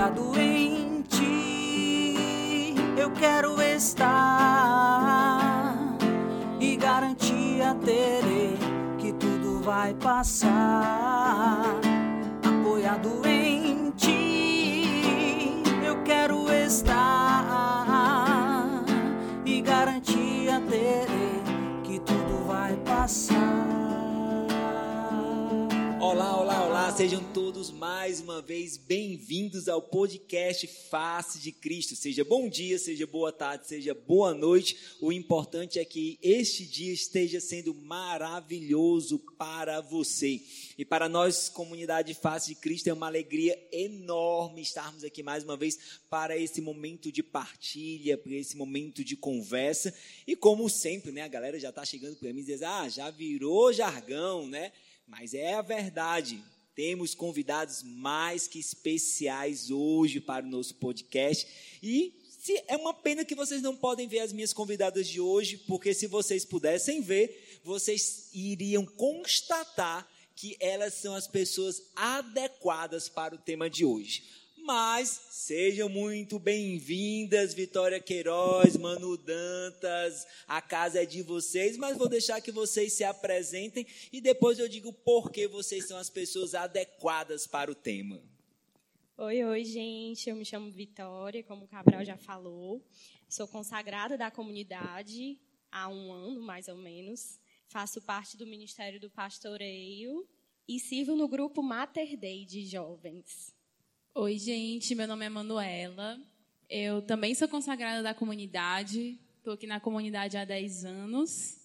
mergulhado em ti, eu quero estar, e garantia terei que tudo vai passar. Apoiado em ti, eu quero estar, e garantia terei que tudo vai passar. Olá, olá, olá, sejam todos mais uma vez bem-vindos ao podcast Face de Cristo. Seja bom dia, seja boa tarde, seja boa noite. O importante é que este dia esteja sendo maravilhoso para você. E para nós, comunidade Face de Cristo, é uma alegria enorme estarmos aqui mais uma vez para esse momento de partilha, para esse momento de conversa. E como sempre, né, a galera já está chegando para mim e diz, já virou jargão, né? Mas é a verdade, temos convidados mais que especiais hoje para o nosso podcast. E é uma pena que vocês não podem ver as minhas convidadas de hoje, porque se vocês pudessem ver, vocês iriam constatar que elas são as pessoas adequadas para o tema de hoje. Mas sejam muito bem-vindas, Vitória Queiroz, Manu Dantas, a casa é de vocês, mas vou deixar que vocês se apresentem e depois eu digo por que vocês são as pessoas adequadas para o tema. Oi, gente, eu me chamo Vitória, como o Cabral já falou, sou consagrada da comunidade há um ano, mais ou menos, faço parte do Ministério do Pastoreio e sirvo no grupo Mater Day de jovens. Oi, gente, meu nome é Manuela, eu também sou consagrada da comunidade, estou aqui na comunidade há 10 anos.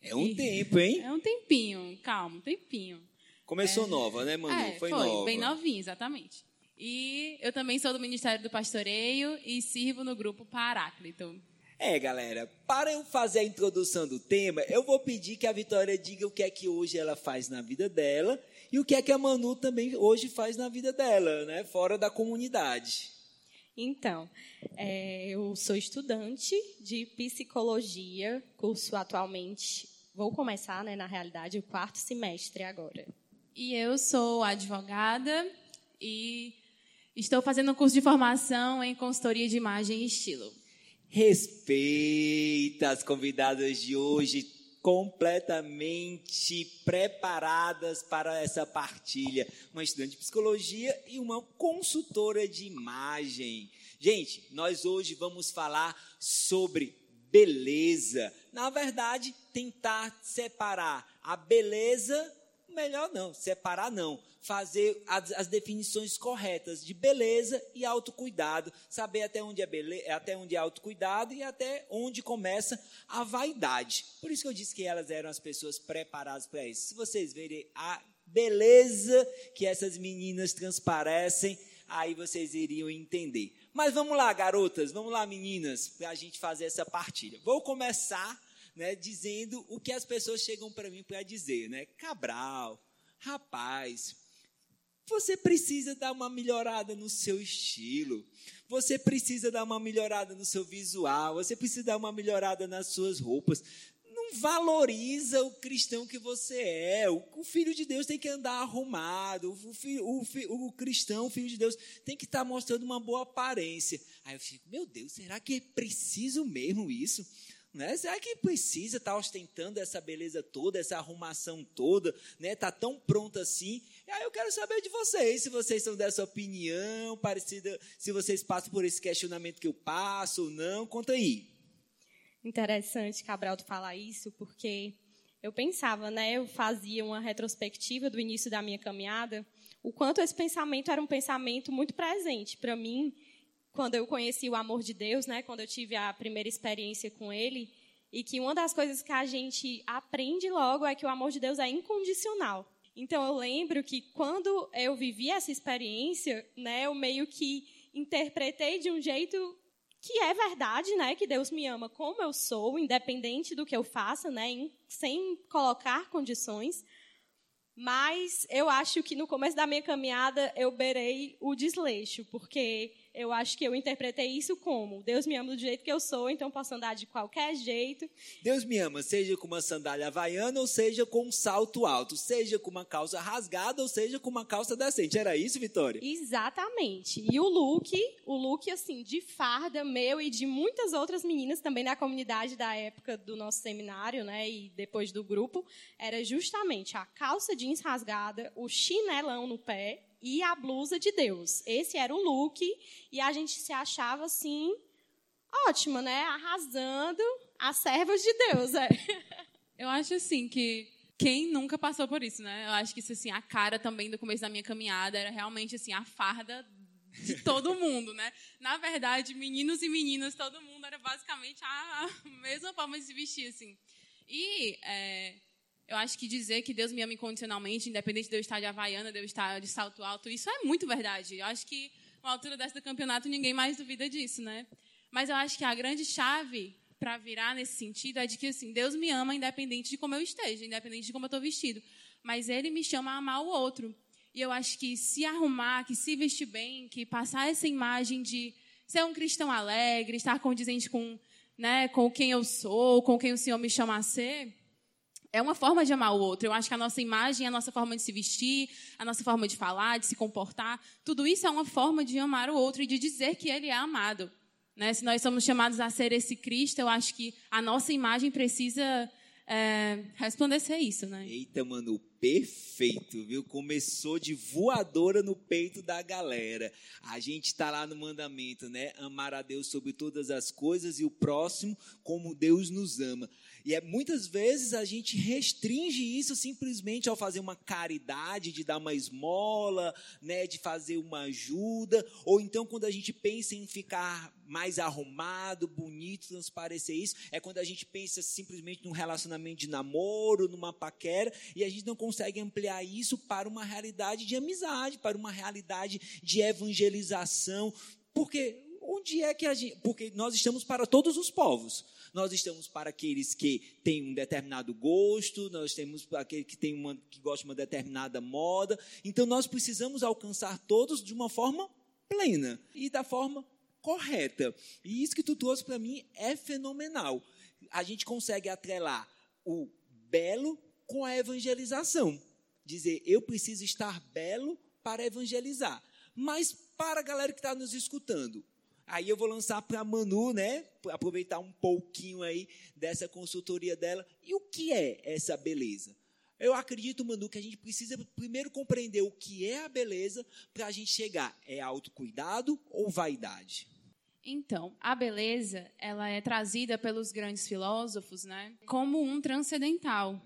É um tempo, hein? É um tempinho, calma, um tempinho. Começou nova, né, Manu? Foi nova. Bem novinha, exatamente. E eu também sou do Ministério do Pastoreio e sirvo no grupo Paráclito. Galera, para eu fazer a introdução do tema, eu vou pedir que a Vitória diga o que é que hoje ela faz na vida dela e o que é que a Manu também hoje faz na vida dela, né? Fora da comunidade. Então, eu sou estudante de psicologia, curso atualmente, vou começar, né, na realidade, o 4º semestre agora. E eu sou advogada e estou fazendo um curso de formação em consultoria de imagem e estilo. Respeita as convidadas de hoje, completamente preparadas para essa partilha. Uma estudante de psicologia e uma consultora de imagem. Gente, nós hoje vamos falar sobre beleza. Na verdade, tentar separar a beleza, melhor não, separar não. Fazer as definições corretas de beleza e autocuidado, saber até onde é beleza, até onde é autocuidado e até onde começa a vaidade. Por isso que eu disse que elas eram as pessoas preparadas para isso. Se vocês verem a beleza que essas meninas transparecem, aí vocês iriam entender. Mas vamos lá, garotas, vamos lá, meninas, para a gente fazer essa partilha. Vou começar, né, dizendo o que as pessoas chegam para mim para dizer, né? Cabral, rapaz, você precisa dar uma melhorada no seu estilo, você precisa dar uma melhorada no seu visual, você precisa dar uma melhorada nas suas roupas. Não valoriza o cristão que você é. O filho de Deus tem que andar arrumado, o cristão, o filho de Deus, tem que estar mostrando uma boa aparência. Aí eu fico, meu Deus, será que é preciso mesmo isso? Né? Será que precisa estar ostentando essa beleza toda, essa arrumação toda, né? Tá tão pronta assim? E aí eu quero saber de vocês, se vocês são dessa opinião parecida, se vocês passam por esse questionamento que eu passo ou não, conta aí. Interessante, Cabral, tu falar isso, porque eu pensava, né? Eu fazia uma retrospectiva do início da minha caminhada, o quanto esse pensamento era um pensamento muito presente para mim, quando eu conheci o amor de Deus, né, quando eu tive a primeira experiência com Ele, e que uma das coisas que a gente aprende logo é que o amor de Deus é incondicional. Então, eu lembro que quando eu vivi essa experiência, né, eu meio que interpretei de um jeito que é verdade, né, que Deus me ama como eu sou, independente do que eu faça, né, sem colocar condições. Mas eu acho que no começo da minha caminhada eu beirei o desleixo, porque eu acho que eu interpretei isso como Deus me ama do jeito que eu sou, então posso andar de qualquer jeito. Deus me ama, seja com uma sandália havaiana ou seja com um salto alto, seja com uma calça rasgada ou seja com uma calça decente. Era isso, Vitória? Exatamente. E o look assim, de farda meu e de muitas outras meninas também na comunidade da época do nosso seminário, né, e depois do grupo, era justamente a calça jeans rasgada, o chinelão no pé e a blusa de Deus. Esse era o look e a gente se achava assim, ótima, né? Arrasando as servas de Deus. É. Eu acho assim que quem nunca passou por isso, né? Eu acho que isso, assim, a cara também do começo da minha caminhada era realmente assim, a farda de todo mundo, né? Na verdade, meninos e meninas, todo mundo era basicamente a mesma forma de se vestir, assim. E eu acho que dizer que Deus me ama incondicionalmente, independente de eu estar de havaiana, de eu estar de salto alto, isso é muito verdade. Eu acho que, numa altura dessa do campeonato, ninguém mais duvida disso, né? Mas eu acho que a grande chave para virar nesse sentido é de que, assim, Deus me ama independente de como eu esteja, independente de como eu estou vestido. Mas Ele me chama a amar o outro. E eu acho que se arrumar, que se vestir bem, que passar essa imagem de ser um cristão alegre, estar condizente com, né, com quem eu sou, com quem o Senhor me chama a ser, é uma forma de amar o outro. Eu acho que a nossa imagem, a nossa forma de se vestir, a nossa forma de falar, de se comportar, tudo isso é uma forma de amar o outro e de dizer que ele é amado, né? Se nós somos chamados a ser esse Cristo, eu acho que a nossa imagem precisa resplandecer isso, né? Eita, Manu, perfeito, viu? Começou de voadora no peito da galera. A gente tá lá no mandamento, né? Amar a Deus sobre todas as coisas e o próximo como Deus nos ama. E muitas vezes a gente restringe isso simplesmente ao fazer uma caridade, de dar uma esmola, né, de fazer uma ajuda, ou então quando a gente pensa em ficar mais arrumado, bonito, transparecer isso, é quando a gente pensa simplesmente num relacionamento de namoro, numa paquera, e a gente não consegue ampliar isso para uma realidade de amizade, para uma realidade de evangelização, porque onde é que a gente... Porque nós estamos para todos os povos. Nós estamos para aqueles que têm um determinado gosto, nós temos para aquele que gosta de uma determinada moda. Então, nós precisamos alcançar todos de uma forma plena e da forma correta. E isso que tu trouxe para mim é fenomenal. A gente consegue atrelar o belo com a evangelização. Dizer, eu preciso estar belo para evangelizar. Mas para a galera que está nos escutando, aí eu vou lançar para a Manu, né? Aproveitar um pouquinho aí dessa consultoria dela. E o que é essa beleza? Eu acredito, Manu, que a gente precisa primeiro compreender o que é a beleza para a gente chegar. É autocuidado ou vaidade? Então, a beleza, ela é trazida pelos grandes filósofos, né, como um transcendental.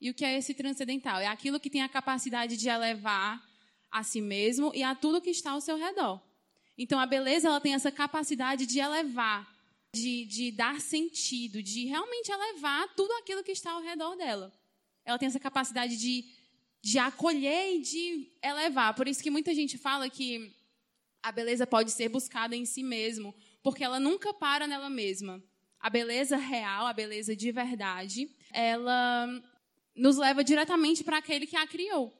E o que é esse transcendental? É aquilo que tem a capacidade de elevar a si mesmo e a tudo que está ao seu redor. Então, a beleza, ela tem essa capacidade de elevar, de dar sentido, de realmente elevar tudo aquilo que está ao redor dela. Ela tem essa capacidade de acolher e de elevar. Por isso que muita gente fala que a beleza pode ser buscada em si mesmo, porque ela nunca para nela mesma. A beleza real, a beleza de verdade, ela nos leva diretamente para aquele que a criou.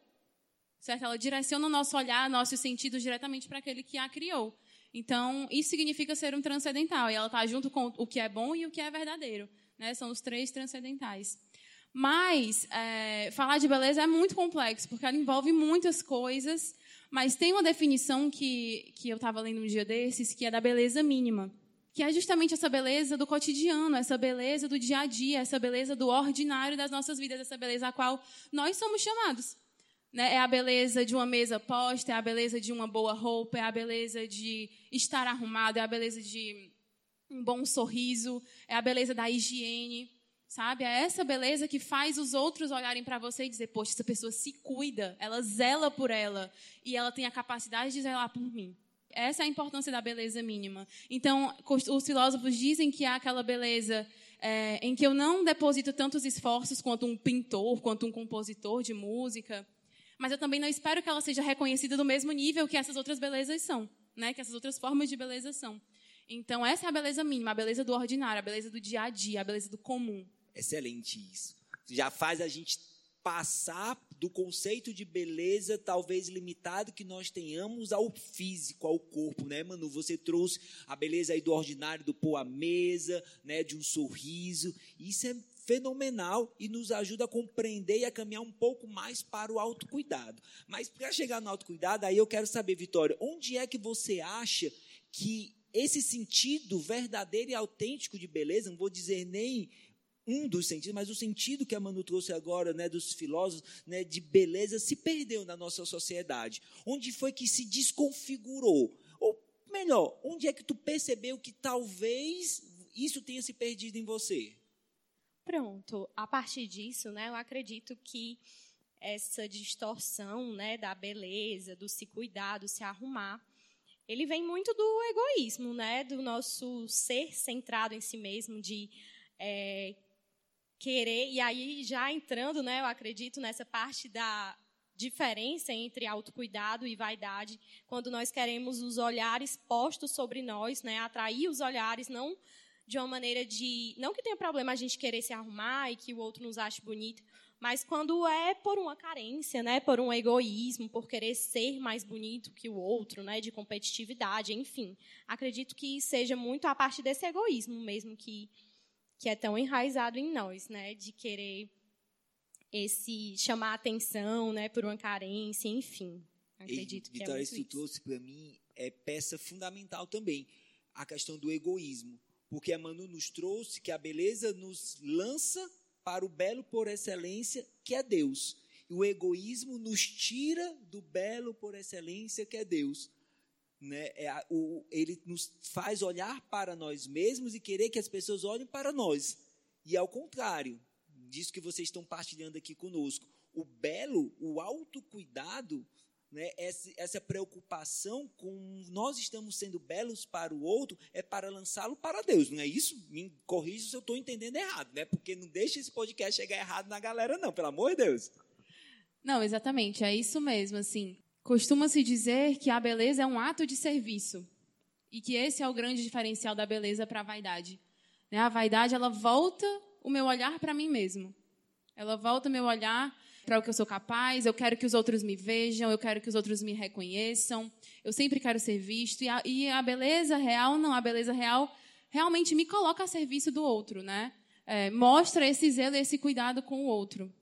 Certo? Ela direciona o nosso olhar, nossos sentidos diretamente para aquele que a criou. Então, isso significa ser um transcendental. E ela está junto com o que é bom e o que é verdadeiro, né? São os três transcendentais. Mas falar de beleza é muito complexo, porque ela envolve muitas coisas. Mas tem uma definição que eu estava lendo um dia desses, que é da beleza mínima, que é justamente essa beleza do cotidiano, essa beleza do dia a dia, essa beleza do ordinário das nossas vidas, essa beleza a qual nós somos chamados. É a beleza de uma mesa posta, é a beleza de uma boa roupa, é a beleza de estar arrumado, é a beleza de um bom sorriso, é a beleza da higiene, sabe? É essa beleza que faz os outros olharem para você e dizer, poxa, essa pessoa se cuida, ela zela por ela e ela tem a capacidade de zelar por mim. Essa é a importância da beleza mínima. Então, os filósofos dizem que há aquela beleza em que eu não deposito tantos esforços quanto um pintor, quanto um compositor de música, mas eu também não espero que ela seja reconhecida do mesmo nível que essas outras belezas são, né? Que essas outras formas de beleza são. Então, essa é a beleza mínima, a beleza do ordinário, a beleza do dia a dia, a beleza do comum. Excelente isso. Já faz a gente passar do conceito de beleza, talvez limitado, que nós tenhamos ao físico, ao corpo, né, Manu? Você trouxe a beleza aí do ordinário, do pôr à mesa, né, de um sorriso. Isso é fenomenal e nos ajuda a compreender e a caminhar um pouco mais para o autocuidado. Mas para chegar no autocuidado, aí eu quero saber, Vitória, onde é que você acha que esse sentido verdadeiro e autêntico de beleza, não vou dizer nem um dos sentidos, mas o sentido que a Manu trouxe agora, né, dos filósofos, né, de beleza, se perdeu na nossa sociedade? Onde foi que se desconfigurou? Ou, melhor, onde é que tu percebeu que talvez isso tenha se perdido em você? Pronto. A partir disso, né, eu acredito que essa distorção, né, da beleza, do se cuidar, do se arrumar, ele vem muito do egoísmo, né, do nosso ser centrado em si mesmo, de... querer, e aí já entrando, né, eu acredito nessa parte da diferença entre autocuidado e vaidade, quando nós queremos os olhares postos sobre nós, né, atrair os olhares, não de uma maneira de... Não que tenha problema a gente querer se arrumar e que o outro nos ache bonito, mas quando é por uma carência, né, por um egoísmo, por querer ser mais bonito que o outro, né, de competitividade, enfim. Acredito que seja muito a parte desse egoísmo mesmo que é tão enraizado em nós, né, de querer esse chamar atenção, né, por uma carência, enfim. Acredito que é muito isso. Vitória, isso trouxe para mim é peça fundamental também, a questão do egoísmo, porque a Manu nos trouxe que a beleza nos lança para o belo por excelência, que é Deus. E o egoísmo nos tira do belo por excelência, que é Deus. Né? Ele nos faz olhar para nós mesmos e querer que as pessoas olhem para nós. E, ao contrário disso que vocês estão partilhando aqui conosco, o belo, o autocuidado, né? Essa preocupação com nós estamos sendo belos para o outro é para lançá-lo para Deus. Não é isso? Me corrija se eu estou entendendo errado, né? Porque não deixa esse podcast chegar errado na galera, não, pelo amor de Deus. Não, exatamente, é isso mesmo, assim... Costuma-se dizer que a beleza é um ato de serviço e que esse é o grande diferencial da beleza para a vaidade. A vaidade, ela volta o meu olhar para mim mesmo. Ela volta o meu olhar para o que eu sou capaz, eu quero que os outros me vejam, eu quero que os outros me reconheçam, eu sempre quero ser visto. E a beleza real, não, a beleza real realmente me coloca a serviço do outro, né? Mostra esse zelo e esse cuidado com o outro.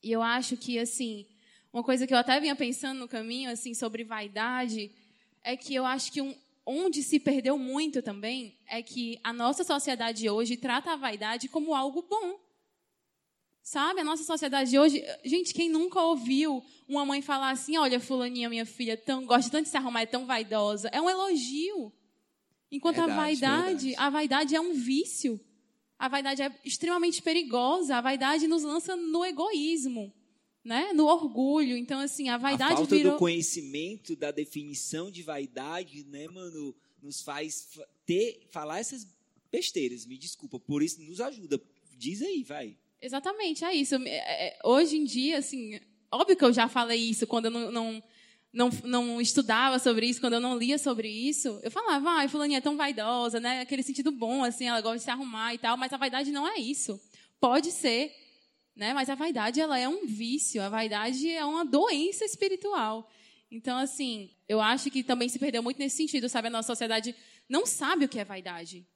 E eu acho que, assim... Uma coisa que eu até vinha pensando no caminho, assim, sobre vaidade, é que eu acho que onde se perdeu muito também é que a nossa sociedade hoje trata a vaidade como algo bom. Sabe? A nossa sociedade de hoje... Gente, quem nunca ouviu uma mãe falar assim, olha, fulaninha, minha filha, gosta tanto de se arrumar, é tão vaidosa. É um elogio. Enquanto a vaidade é um vício. A vaidade é extremamente perigosa. A vaidade nos lança no egoísmo. Né? No orgulho. Então, assim, a vaidade virou... do conhecimento da definição de vaidade, né, Manu, nos faz falar essas besteiras. Me desculpa, por isso nos ajuda. Diz aí, vai. Exatamente, é isso. Hoje em dia, assim, óbvio que eu já falei isso quando eu não estudava sobre isso, quando eu não lia sobre isso. Eu falava, fulaninha é tão vaidosa, né? Aquele sentido bom, assim, ela gosta de se arrumar e tal, mas a vaidade não é isso. Pode ser. Né? Mas a vaidade, ela é um vício, a vaidade é uma doença espiritual. Então, assim, eu acho que também se perdeu muito nesse sentido, sabe? A nossa sociedade não sabe o que é vaidade.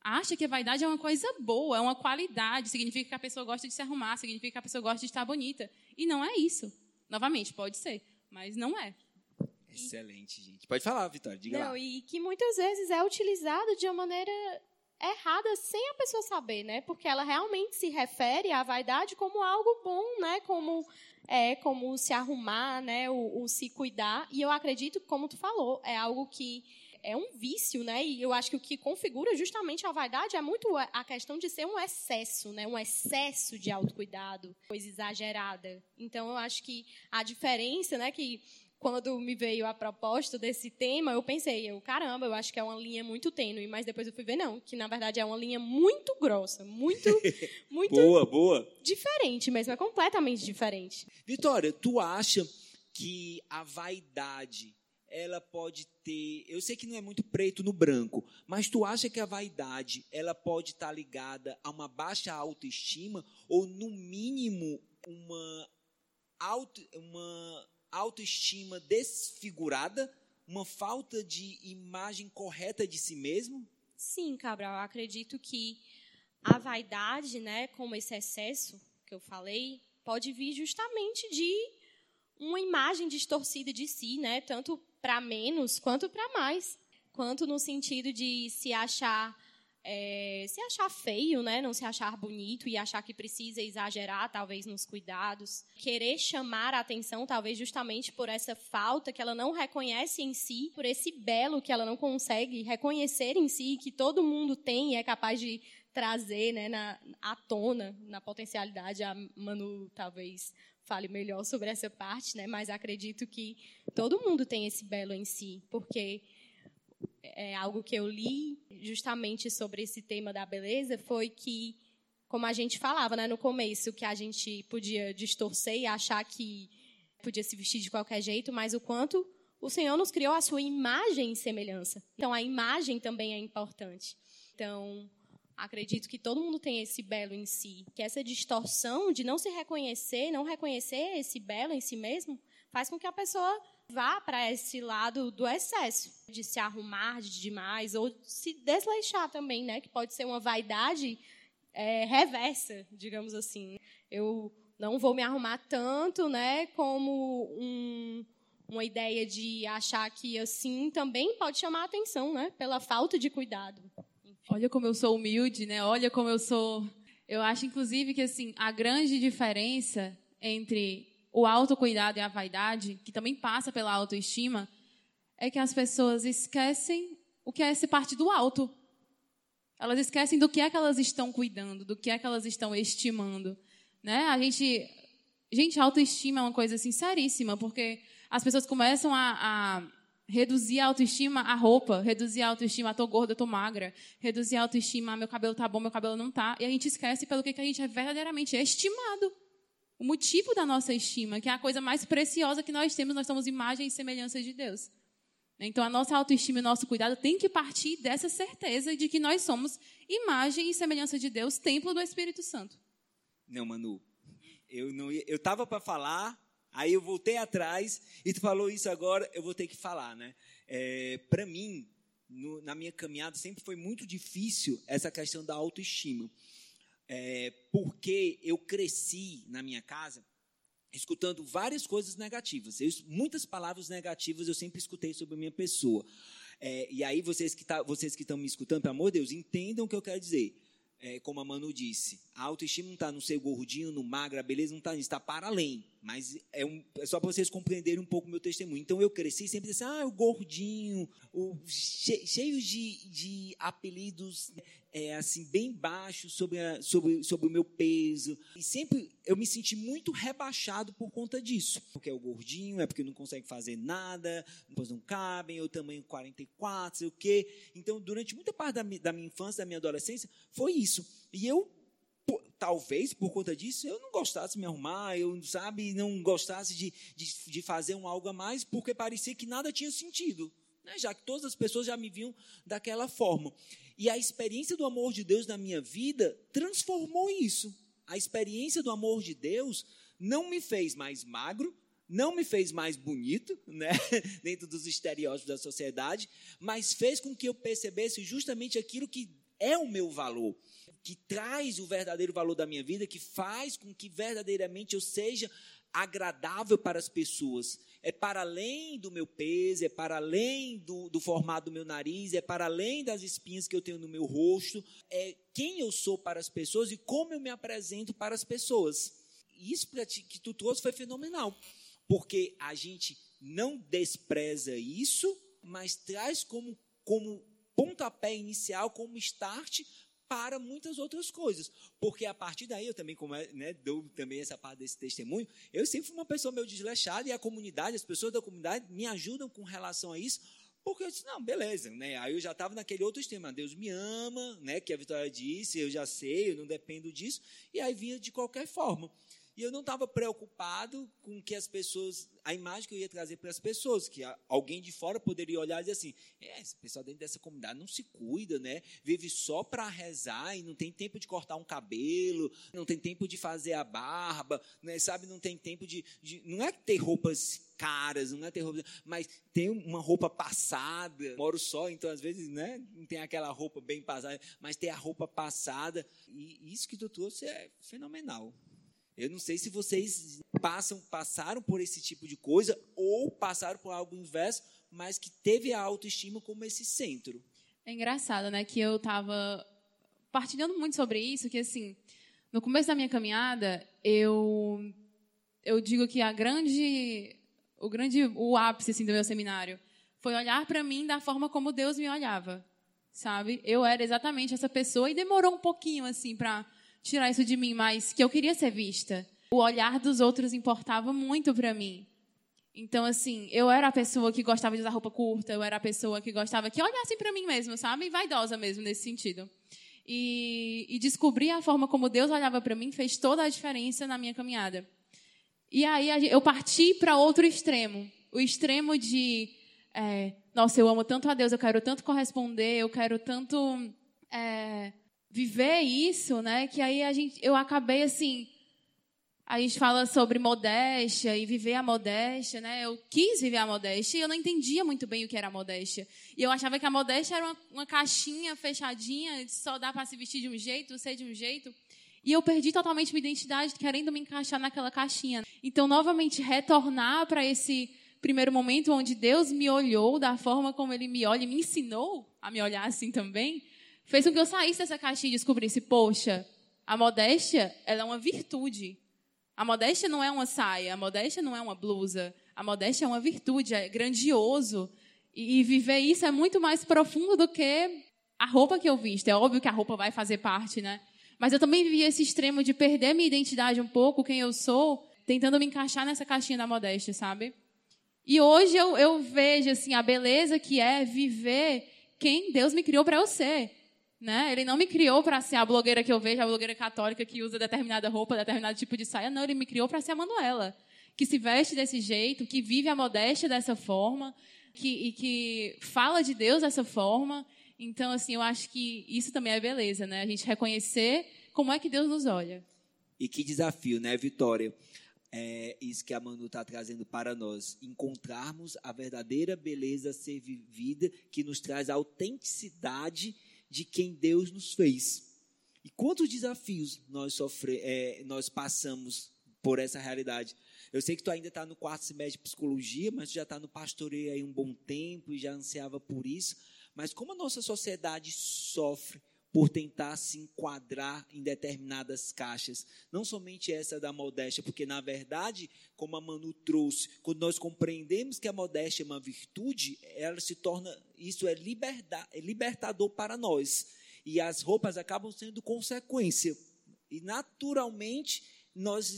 Acha que a vaidade é uma coisa boa, é uma qualidade, significa que a pessoa gosta de se arrumar, significa que a pessoa gosta de estar bonita. E não é isso. Novamente, pode ser, mas não é. Excelente, gente. Pode falar, Vitória, diga lá. E que muitas vezes é utilizado de uma maneira... errada sem a pessoa saber, né? Porque ela realmente se refere à vaidade como algo bom, né? Como se arrumar, né? O se cuidar. E eu acredito, como tu falou, é algo que é um vício, né? E eu acho que o que configura justamente a vaidade é muito a questão de ser um excesso, né? Um excesso de autocuidado, coisa exagerada. Então, eu acho que a diferença, né? Que quando me veio a proposta desse tema, eu pensei, caramba, eu acho que é uma linha muito tênue, mas depois eu fui ver, não, que na verdade é uma linha muito grossa, muito boa. Diferente mesmo, é completamente diferente. Vitória, tu acha que a vaidade, ela pode ter, eu sei que não é muito preto no branco, mas tu acha que a vaidade, ela pode estar ligada a uma baixa autoestima ou, no mínimo, uma autoestima desfigurada, uma falta de imagem correta de si mesmo? Sim, Cabral, eu acredito que a vaidade, né, como esse excesso que eu falei, pode vir justamente de uma imagem distorcida de si, né, tanto para menos quanto para mais, quanto no sentido de se achar feio, né, não se achar bonito e achar que precisa exagerar, talvez, nos cuidados, querer chamar a atenção, talvez, justamente por essa falta que ela não reconhece em si, por esse belo que ela não consegue reconhecer em si, que todo mundo tem e é capaz de trazer, né, à tona, na potencialidade. A Manu talvez fale melhor sobre essa parte, né, mas acredito que todo mundo tem esse belo em si, porque é algo que eu li justamente sobre esse tema da beleza foi que, como a gente falava, né, no começo, que a gente podia distorcer e achar que podia se vestir de qualquer jeito, mas o quanto o Senhor nos criou a sua imagem e semelhança. Então, a imagem também é importante. Então, acredito que todo mundo tem esse belo em si, que essa distorção de não se reconhecer, não reconhecer esse belo em si mesmo, faz com que a pessoa vá para esse lado do excesso, de se arrumar demais ou se desleixar também, né? Que pode ser uma vaidade reversa, digamos assim. Eu não vou me arrumar tanto, né, como uma ideia de achar que assim também pode chamar a atenção, né, pela falta de cuidado. Enfim. Olha como eu sou humilde, né? Olha como eu sou... Eu acho, inclusive, que assim, a grande diferença entre o autocuidado e a vaidade, que também passa pela autoestima, é que as pessoas esquecem o que é se parte do alto. Elas esquecem do que é que elas estão cuidando, do que é que elas estão estimando, né? Gente, autoestima é uma coisa assim, seríssima, porque as pessoas começam a reduzir a autoestima à roupa, reduzir a autoestima a tô gorda, tô magra, reduzir a autoestima a meu cabelo tá bom, meu cabelo não tá, e a gente esquece pelo que a gente é verdadeiramente estimado. O motivo da nossa estima, que é a coisa mais preciosa que nós temos, nós somos imagem e semelhança de Deus. Então, a nossa autoestima e o nosso cuidado tem que partir dessa certeza de que nós somos imagem e semelhança de Deus, templo do Espírito Santo. Não, Manu, eu estava para falar, aí eu voltei atrás, e tu falou isso agora, eu vou ter que falar, né? Para mim, na minha caminhada, sempre foi muito difícil essa questão da autoestima. Porque eu cresci na minha casa escutando várias coisas negativas. Muitas palavras negativas eu sempre escutei sobre a minha pessoa. E aí, vocês que estão me escutando, pelo amor de Deus, entendam o que eu quero dizer. Como a Manu disse, a autoestima não está no ser gordinho, no magro, a beleza não está nisso, está para além. Mas é só para vocês compreenderem um pouco o meu testemunho. Então, eu cresci sempre assim, o gordinho, cheio de apelidos assim, bem baixos sobre o meu peso. E sempre eu me senti muito rebaixado por conta disso. Porque é o gordinho, é porque não consegue fazer nada, depois não cabem, eu tamanho 44, sei o quê. Então, durante muita parte da minha infância, da minha adolescência, foi isso. E eu, talvez, por conta disso, eu não gostasse de me arrumar, eu, sabe, não gostasse de fazer um algo a mais, porque parecia que nada tinha sentido, né? Já que todas as pessoas já me viam daquela forma. E a experiência do amor de Deus na minha vida transformou isso. A experiência do amor de Deus não me fez mais magro, não me fez mais bonito, né? Dentro dos estereótipos da sociedade, mas fez com que eu percebesse justamente aquilo que é o meu valor, que traz o verdadeiro valor da minha vida, que faz com que verdadeiramente eu seja agradável para as pessoas. É para além do meu peso, é para além do formato do meu nariz, é para além das espinhas que eu tenho no meu rosto, é quem eu sou para as pessoas e como eu me apresento para as pessoas. Isso que tu trouxe foi fenomenal, porque a gente não despreza isso, mas traz como pontapé inicial, como start para muitas outras coisas, porque a partir daí eu também, né, dou também essa parte desse testemunho, eu sempre fui uma pessoa meio desleixada e a comunidade, as pessoas da comunidade me ajudam com relação a isso, porque eu disse, não, beleza, né? Aí eu já estava naquele outro tema, Deus me ama, né, que a Vitória disse, eu já sei, eu não dependo disso, e aí vinha de qualquer forma. E eu não estava preocupado com que as pessoas, a imagem que eu ia trazer para as pessoas, que alguém de fora poderia olhar e dizer assim, esse pessoal dentro dessa comunidade não se cuida, né? Vive só para rezar e não tem tempo de cortar um cabelo, não tem tempo de fazer a barba, né? Sabe? Não tem tempo de... Não é ter roupas caras, não é ter roupa, mas tem uma roupa passada. Moro só, então às vezes, né, não tem aquela roupa bem passada, mas tem a roupa passada. E isso que tu trouxe é fenomenal. Eu não sei se vocês passaram por esse tipo de coisa ou passaram por algo inverso, mas que teve a autoestima como esse centro. É engraçado, né, que eu estava partilhando muito sobre isso, que assim, no começo da minha caminhada, eu digo que o ápice assim, do meu seminário foi olhar para mim da forma como Deus me olhava, sabe? Eu era exatamente essa pessoa e demorou um pouquinho assim para tirar isso de mim, mas que eu queria ser vista. O olhar dos outros importava muito para mim. Então, assim, eu era a pessoa que gostava de usar roupa curta, eu era a pessoa que gostava que olhassem para mim mesmo, sabe? Vaidosa mesmo nesse sentido. E descobrir a forma como Deus olhava para mim fez toda a diferença na minha caminhada. E aí eu parti para outro extremo. O extremo de, nossa, eu amo tanto a Deus, eu quero tanto corresponder, eu quero tanto viver isso, né? Que aí eu acabei assim... A gente fala sobre modéstia e viver a modéstia, né? Eu quis viver a modéstia e eu não entendia muito bem o que era a modéstia. E eu achava que a modéstia era uma caixinha fechadinha, só dá para se vestir de um jeito, ser de um jeito... E eu perdi totalmente minha identidade, querendo me encaixar naquela caixinha. Então, novamente, retornar para esse primeiro momento onde Deus me olhou da forma como Ele me olha e me ensinou a me olhar assim também, fez com que eu saísse dessa caixinha e descobrisse, poxa, a modéstia, ela é uma virtude. A modéstia não é uma saia, a modéstia não é uma blusa, a modéstia é uma virtude, é grandioso. E viver isso é muito mais profundo do que a roupa que eu visto. É óbvio que a roupa vai fazer parte, né? Mas eu também vivi esse extremo de perder minha identidade um pouco, quem eu sou, tentando me encaixar nessa caixinha da modéstia, sabe? E hoje eu vejo assim, a beleza que é viver quem Deus me criou para eu ser. Né? Ele não me criou para ser a blogueira que eu vejo, a blogueira católica que usa determinada roupa, determinado tipo de saia. Não, ele me criou para ser a Manuela, que se veste desse jeito, que vive a modéstia dessa forma, que fala de Deus dessa forma. Então, assim, eu acho que isso também é beleza, né? A gente reconhecer como é que Deus nos olha. E que desafio, né, Vitória? É isso que a Manu está trazendo para nós. Encontrarmos a verdadeira beleza a ser vivida que nos traz a autenticidade de quem Deus nos fez. E quantos desafios nós passamos por essa realidade? Eu sei que tu ainda está no 4º semestre de psicologia, mas tu já está no pastoreio aí um bom tempo e já ansiava por isso. Mas como a nossa sociedade sofre por tentar se enquadrar em determinadas caixas, não somente essa da modéstia, porque, na verdade, como a Manu trouxe, quando nós compreendemos que a modéstia é uma virtude, ela se torna, isso é libertador para nós. E as roupas acabam sendo consequência. E, naturalmente, nós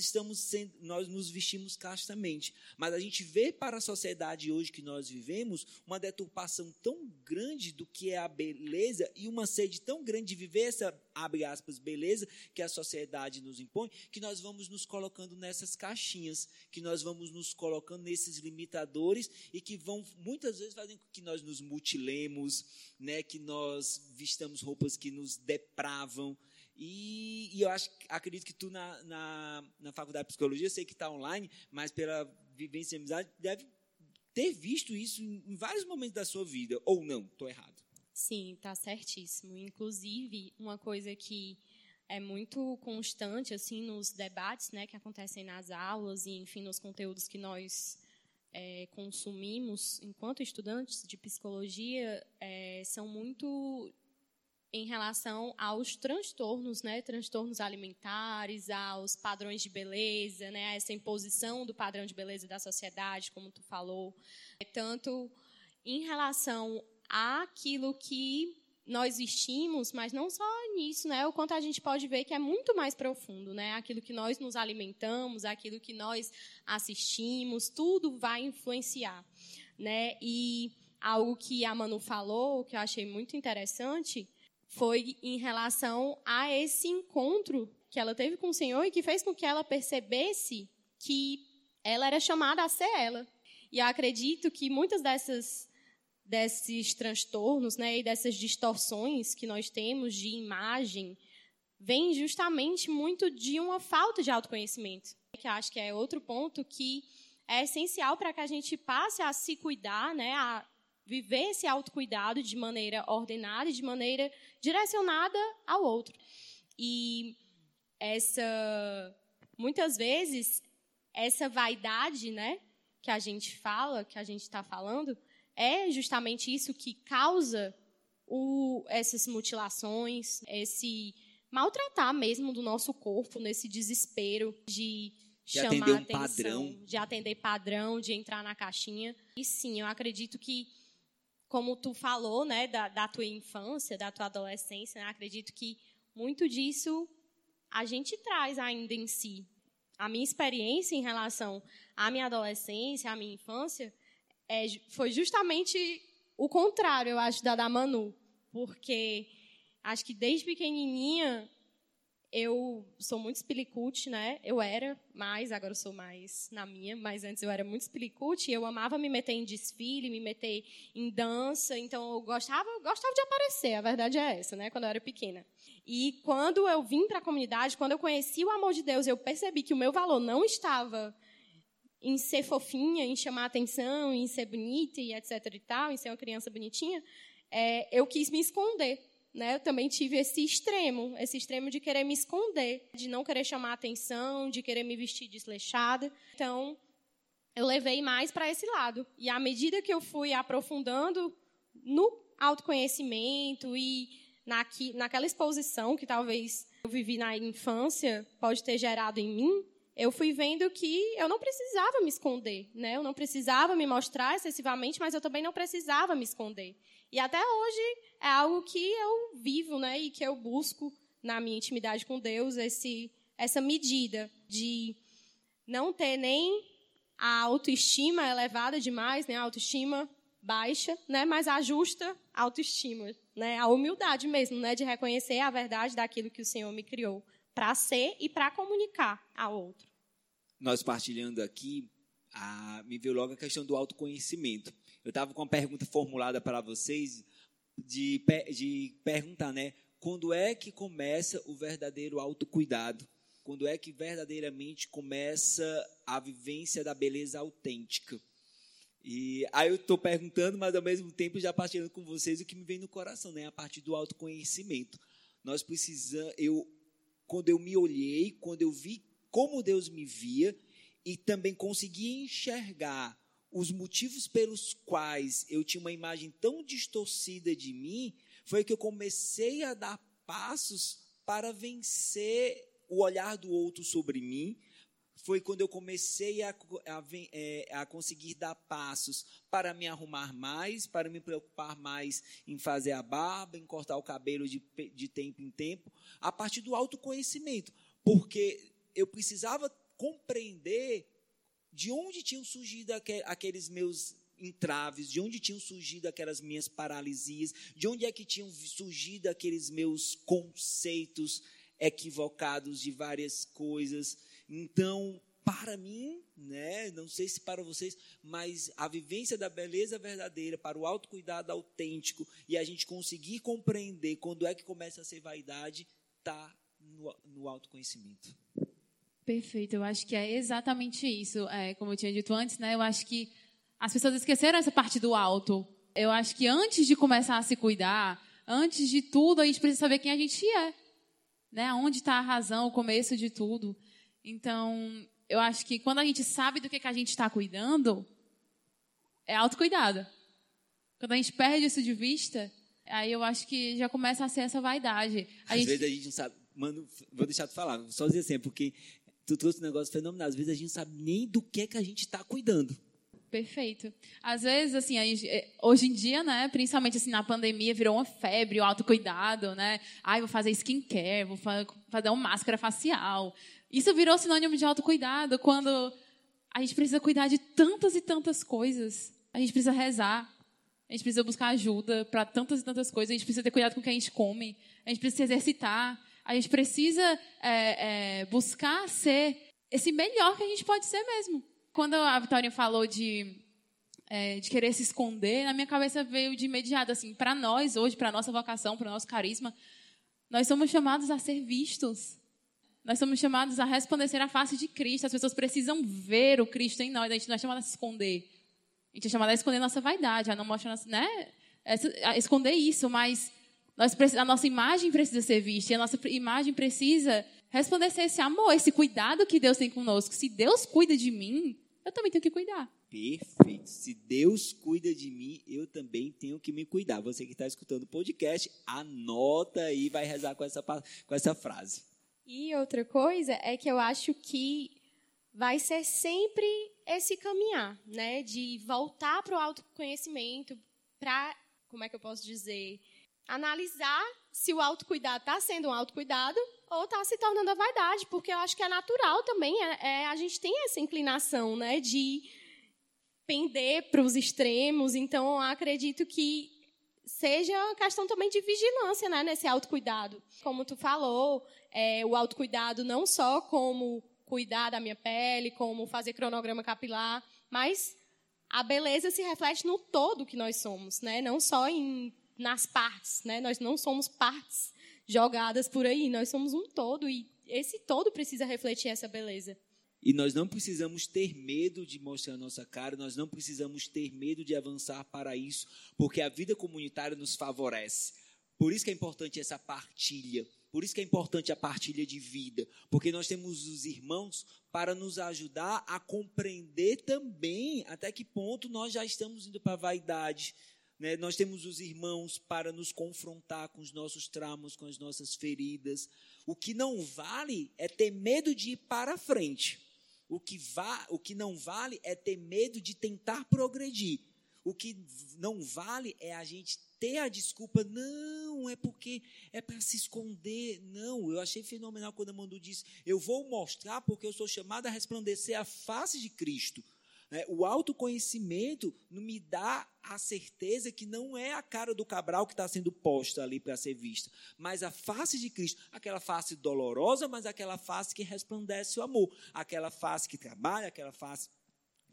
nos vestimos castamente. Mas a gente vê para a sociedade hoje que nós vivemos uma deturpação tão grande do que é a beleza e uma sede tão grande de viver essa, abre aspas, beleza que a sociedade nos impõe, que nós vamos nos colocando nessas caixinhas, que nós vamos nos colocando nesses limitadores e que vão, muitas vezes, fazem com que nós nos mutilemos, né, que nós vistamos roupas que nos depravam. E eu acredito que tu, na faculdade de psicologia, eu sei que está online, mas pela vivência e amizade, deve ter visto isso em vários momentos da sua vida, ou não? Estou errado. Sim, está certíssimo. Inclusive, uma coisa que é muito constante assim, nos debates, né, que acontecem nas aulas e, enfim, nos conteúdos que nós consumimos enquanto estudantes de psicologia, são muito... em relação aos transtornos, né? Transtornos alimentares, aos padrões de beleza, né? Essa imposição do padrão de beleza da sociedade, como tu falou. Tanto em relação àquilo que nós vestimos, mas não só nisso, né? O quanto a gente pode ver que é muito mais profundo, né? Aquilo que nós nos alimentamos, aquilo que nós assistimos, tudo vai influenciar, né? E algo que a Manu falou, que eu achei muito interessante... foi em relação a esse encontro que ela teve com o Senhor e que fez com que ela percebesse que ela era chamada a ser ela. E eu acredito que muitas desses transtornos, né, e dessas distorções que nós temos de imagem vêm justamente muito de uma falta de autoconhecimento, que acho que é outro ponto que é essencial para que a gente passe a se cuidar, né, a viver esse autocuidado de maneira ordenada e de maneira direcionada ao outro. E muitas vezes essa vaidade, né, que a gente fala, que a gente está falando, é justamente isso que causa essas mutilações, esse maltratar mesmo do nosso corpo, nesse desespero de chamar atenção, de atender padrão, de entrar na caixinha. E sim, eu acredito que, como tu falou, né, da tua infância, da tua adolescência, né, acredito que muito disso a gente traz ainda em si. A minha experiência em relação à minha adolescência, à minha infância, foi justamente o contrário, eu acho, da Manu. Porque acho que desde pequenininha eu sou muito espilicute, né? Eu era mais, agora eu sou mais na minha, mas antes eu era muito espilicute e eu amava me meter em desfile, me meter em dança. Então eu gostava de aparecer, a verdade é essa, né? Quando eu era pequena. E quando eu vim para a comunidade, quando eu conheci o amor de Deus, eu percebi que o meu valor não estava em ser fofinha, em chamar atenção, em ser bonita e etc e tal, em ser uma criança bonitinha, eu quis me esconder, né? Eu também tive esse extremo de querer me esconder, de não querer chamar atenção, de querer me vestir desleixada. Então, eu levei mais para esse lado. E à medida que eu fui aprofundando no autoconhecimento e naquela exposição que talvez eu vivi na infância pode ter gerado em mim, eu fui vendo que eu não precisava me esconder, né? Eu não precisava me mostrar excessivamente, mas eu também não precisava me esconder. E até hoje é algo que eu vivo, né? E que eu busco na minha intimidade com Deus, essa medida de não ter nem a autoestima elevada demais, nem a autoestima baixa, né? Mas a justa autoestima, né? A humildade mesmo, né? De reconhecer a verdade daquilo que o Senhor me criou para ser e para comunicar ao outro. Nós partilhando aqui, me veio logo a questão do autoconhecimento. Eu estava com uma pergunta formulada para vocês, de perguntar, né? Quando é que começa o verdadeiro autocuidado? Quando é que verdadeiramente começa a vivência da beleza autêntica? E aí eu estou perguntando, mas ao mesmo tempo já partilhando com vocês o que me vem no coração, né? A partir do autoconhecimento. Nós precisamos... Quando eu me olhei, quando eu vi como Deus me via e também consegui enxergar os motivos pelos quais eu tinha uma imagem tão distorcida de mim, foi que eu comecei a dar passos para vencer o olhar do outro sobre mim. Foi quando eu comecei a conseguir dar passos para me arrumar mais, para me preocupar mais em fazer a barba, em cortar o cabelo de tempo em tempo, a partir do autoconhecimento, porque eu precisava compreender de onde tinham surgido aqueles meus entraves, de onde tinham surgido aquelas minhas paralisias, de onde é que tinham surgido aqueles meus conceitos equivocados de várias coisas. Então, para mim, né, não sei se para vocês, mas a vivência da beleza verdadeira, para o autocuidado autêntico e a gente conseguir compreender quando é que começa a ser vaidade, está no autoconhecimento. Perfeito, eu acho que é exatamente isso. Como eu tinha dito antes, né, eu acho que as pessoas esqueceram essa parte do auto. Eu acho que antes de começar a se cuidar, antes de tudo, a gente precisa saber quem a gente é, né, onde está a razão, o começo de tudo. Então, eu acho que quando a gente sabe do que a gente está cuidando, é autocuidado. Quando a gente perde isso de vista, aí eu acho que já começa a ser essa vaidade. Às vezes a gente não sabe... Mano, vou deixar tu falar, vou só dizer assim, porque tu trouxe um negócio fenomenal. Às vezes a gente não sabe nem do que a gente está cuidando. Perfeito. Às vezes, assim, hoje em dia, né, principalmente assim, na pandemia, virou uma febre, o autocuidado, né? Vou fazer skincare, vou fazer uma máscara facial. Isso virou sinônimo de autocuidado, quando a gente precisa cuidar de tantas e tantas coisas. A gente precisa rezar, a gente precisa buscar ajuda para tantas e tantas coisas, a gente precisa ter cuidado com o que a gente come, a gente precisa se exercitar, A gente precisa buscar ser esse melhor que a gente pode ser mesmo. Quando a Vitória falou de querer se esconder, na minha cabeça veio de imediato, assim, para nós hoje, para a nossa vocação, para o nosso carisma, nós somos chamados a ser vistos. Nós somos chamados a resplandecer a face de Cristo. As pessoas precisam ver o Cristo em nós. A gente não é chamado a se esconder. A gente é chamado a esconder nossa vaidade, a não mostrar nossa, né? A esconder isso, mas a nossa imagem precisa ser vista. E a nossa imagem precisa resplandecer esse amor, esse cuidado que Deus tem conosco. Se Deus cuida de mim, eu também tenho que cuidar. Perfeito. Se Deus cuida de mim, eu também tenho que me cuidar. Você que está escutando o podcast, anota e vai rezar com essa frase. E outra coisa é que eu acho que vai ser sempre esse caminhar, né? De voltar para o autoconhecimento, para, como é que eu posso dizer, analisar se o autocuidado está sendo um autocuidado ou está se tornando a vaidade, porque eu acho que é natural também, a gente tem essa inclinação, né? De pender para os extremos, então eu acredito que seja uma questão também de vigilância, né, nesse autocuidado. Como tu falou, o autocuidado não só como cuidar da minha pele, como fazer cronograma capilar, mas a beleza se reflete no todo que nós somos, né? Não só nas partes, né? Nós não somos partes jogadas por aí, nós somos um todo e esse todo precisa refletir essa beleza. E nós não precisamos ter medo de mostrar a nossa cara, nós não precisamos ter medo de avançar para isso, porque a vida comunitária nos favorece. Por isso que é importante essa partilha, por isso que é importante a partilha de vida, porque nós temos os irmãos para nos ajudar a compreender também até que ponto nós já estamos indo para a vaidade, né? Nós temos os irmãos para nos confrontar com os nossos traumas, com as nossas feridas. O que não vale é ter medo de ir para frente. O que não vale é ter medo de tentar progredir. O que não vale é a gente ter a desculpa, não, é porque é para se esconder. Não, eu achei fenomenal quando a Manu disse, eu vou mostrar porque eu sou chamada a resplandecer a face de Cristo. O autoconhecimento me dá a certeza que não é a cara do Cabral que está sendo posta ali para ser vista, mas a face de Cristo, aquela face dolorosa, mas aquela face que resplandece o amor, aquela face que trabalha, aquela face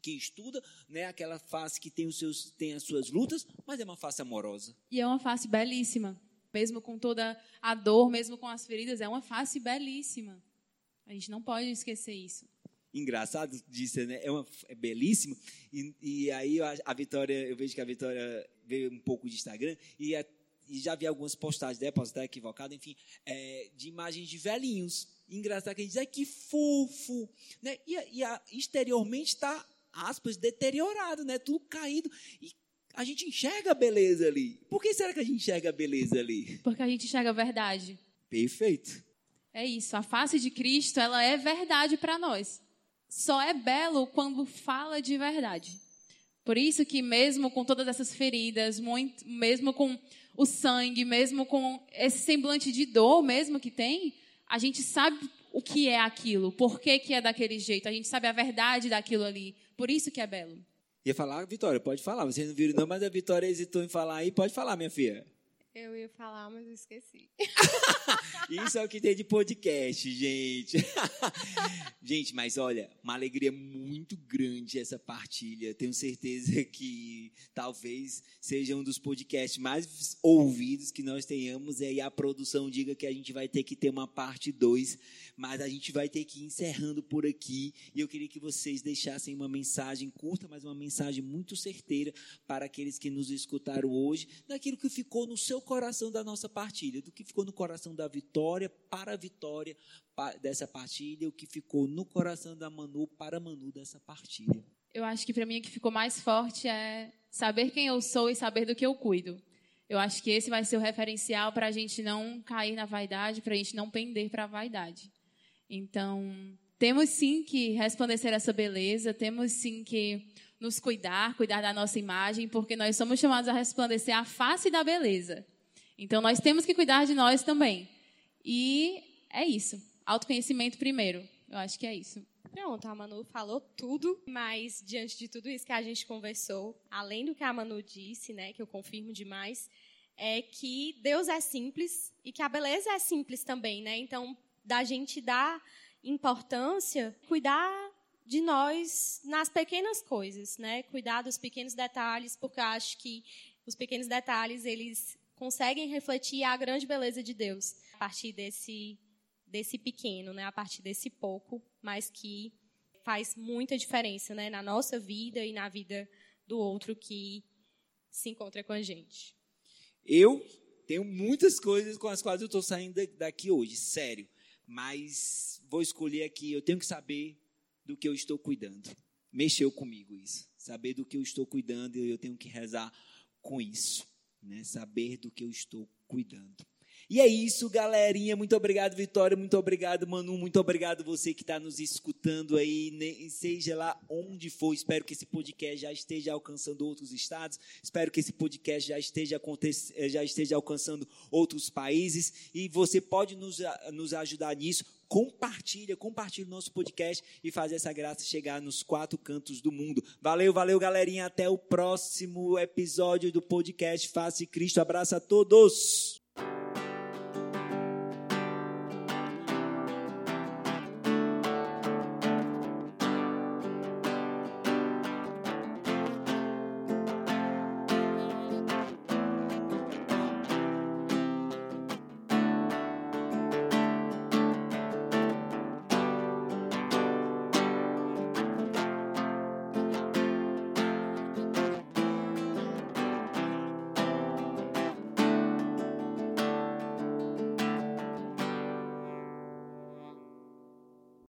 que estuda, né? Aquela face que tem as suas lutas, mas é uma face amorosa. E é uma face belíssima, mesmo com toda a dor, mesmo com as feridas, é uma face belíssima. A gente não pode esquecer isso. Engraçado disso, né? É belíssimo. E aí a Vitória, eu vejo que a Vitória veio um pouco de Instagram e já vi algumas postagens dela, posso estar equivocado, enfim, de imagens de velhinhos. Engraçado que a gente diz, que fofo, né? E exteriormente está, aspas, deteriorado, né? Tudo caído. E a gente enxerga a beleza ali. Por que será que a gente enxerga a beleza ali? Porque a gente enxerga a verdade. Perfeito. É isso, a face de Cristo, ela é verdade para nós. Só é belo quando fala de verdade. Por isso que mesmo com todas essas feridas, mesmo com o sangue, mesmo com esse semblante de dor mesmo que tem, a gente sabe o que é aquilo, por que é daquele jeito, a gente sabe a verdade daquilo ali. Por isso que é belo. Ia falar, Vitória, pode falar. Vocês não viram não, mas a Vitória hesitou em falar aí. Pode falar, minha filha. Eu ia falar, mas eu esqueci. Isso é o que tem de podcast, gente. Gente, mas olha, uma alegria muito grande essa partilha. Tenho certeza que talvez seja um dos podcasts mais ouvidos que nós tenhamos. E aí a produção diga que a gente vai ter que ter uma parte 2, mas a gente vai ter que ir encerrando por aqui. E eu queria que vocês deixassem uma mensagem curta, mas uma mensagem muito certeira para aqueles que nos escutaram hoje, daquilo que ficou no seu coração da nossa partilha, do que ficou no coração da Vitória, para a Vitória dessa partilha, o que ficou no coração da Manu, para a Manu dessa partilha. Eu acho que para mim o que ficou mais forte é saber quem eu sou e saber do que eu cuido. Eu acho que esse vai ser o referencial para a gente não cair na vaidade, para a gente não pender para a vaidade. Então, temos sim que resplandecer essa beleza, temos sim que nos cuidar da nossa imagem, porque nós somos chamados a resplandecer a face da beleza. Então, nós temos que cuidar de nós também. E é isso. Autoconhecimento primeiro. Eu acho que é isso. Pronto, a Manu falou tudo, mas diante de tudo isso que a gente conversou, além do que a Manu disse, né, que eu confirmo demais, é que Deus é simples e que a beleza é simples também, né? Então, da gente dar importância, cuidar de nós nas pequenas coisas, né? Cuidar dos pequenos detalhes, porque eu acho que os pequenos detalhes, eles conseguem refletir a grande beleza de Deus a partir desse pequeno, né? A partir desse pouco, mas que faz muita diferença, né? Na nossa vida e na vida do outro que se encontra com a gente. Eu tenho muitas coisas com as quais eu estou saindo daqui hoje, sério, mas vou escolher aqui, eu tenho que saber do que eu estou cuidando. Mexeu comigo isso, saber do que eu estou cuidando, e eu tenho que rezar com isso, né? Saber do que eu estou cuidando. E é isso, galerinha. Muito obrigado, Vitória. Muito obrigado, Manu. Muito obrigado você que está nos escutando aí, seja lá onde for. Espero que esse podcast já esteja alcançando outros estados. Espero que esse podcast já esteja alcançando outros países. E você pode nos ajudar nisso. Compartilha o nosso podcast e fazer essa graça chegar nos 4 cantos do mundo. Valeu, galerinha. Até o próximo episódio do podcast Face de Cristo. Abraço a todos.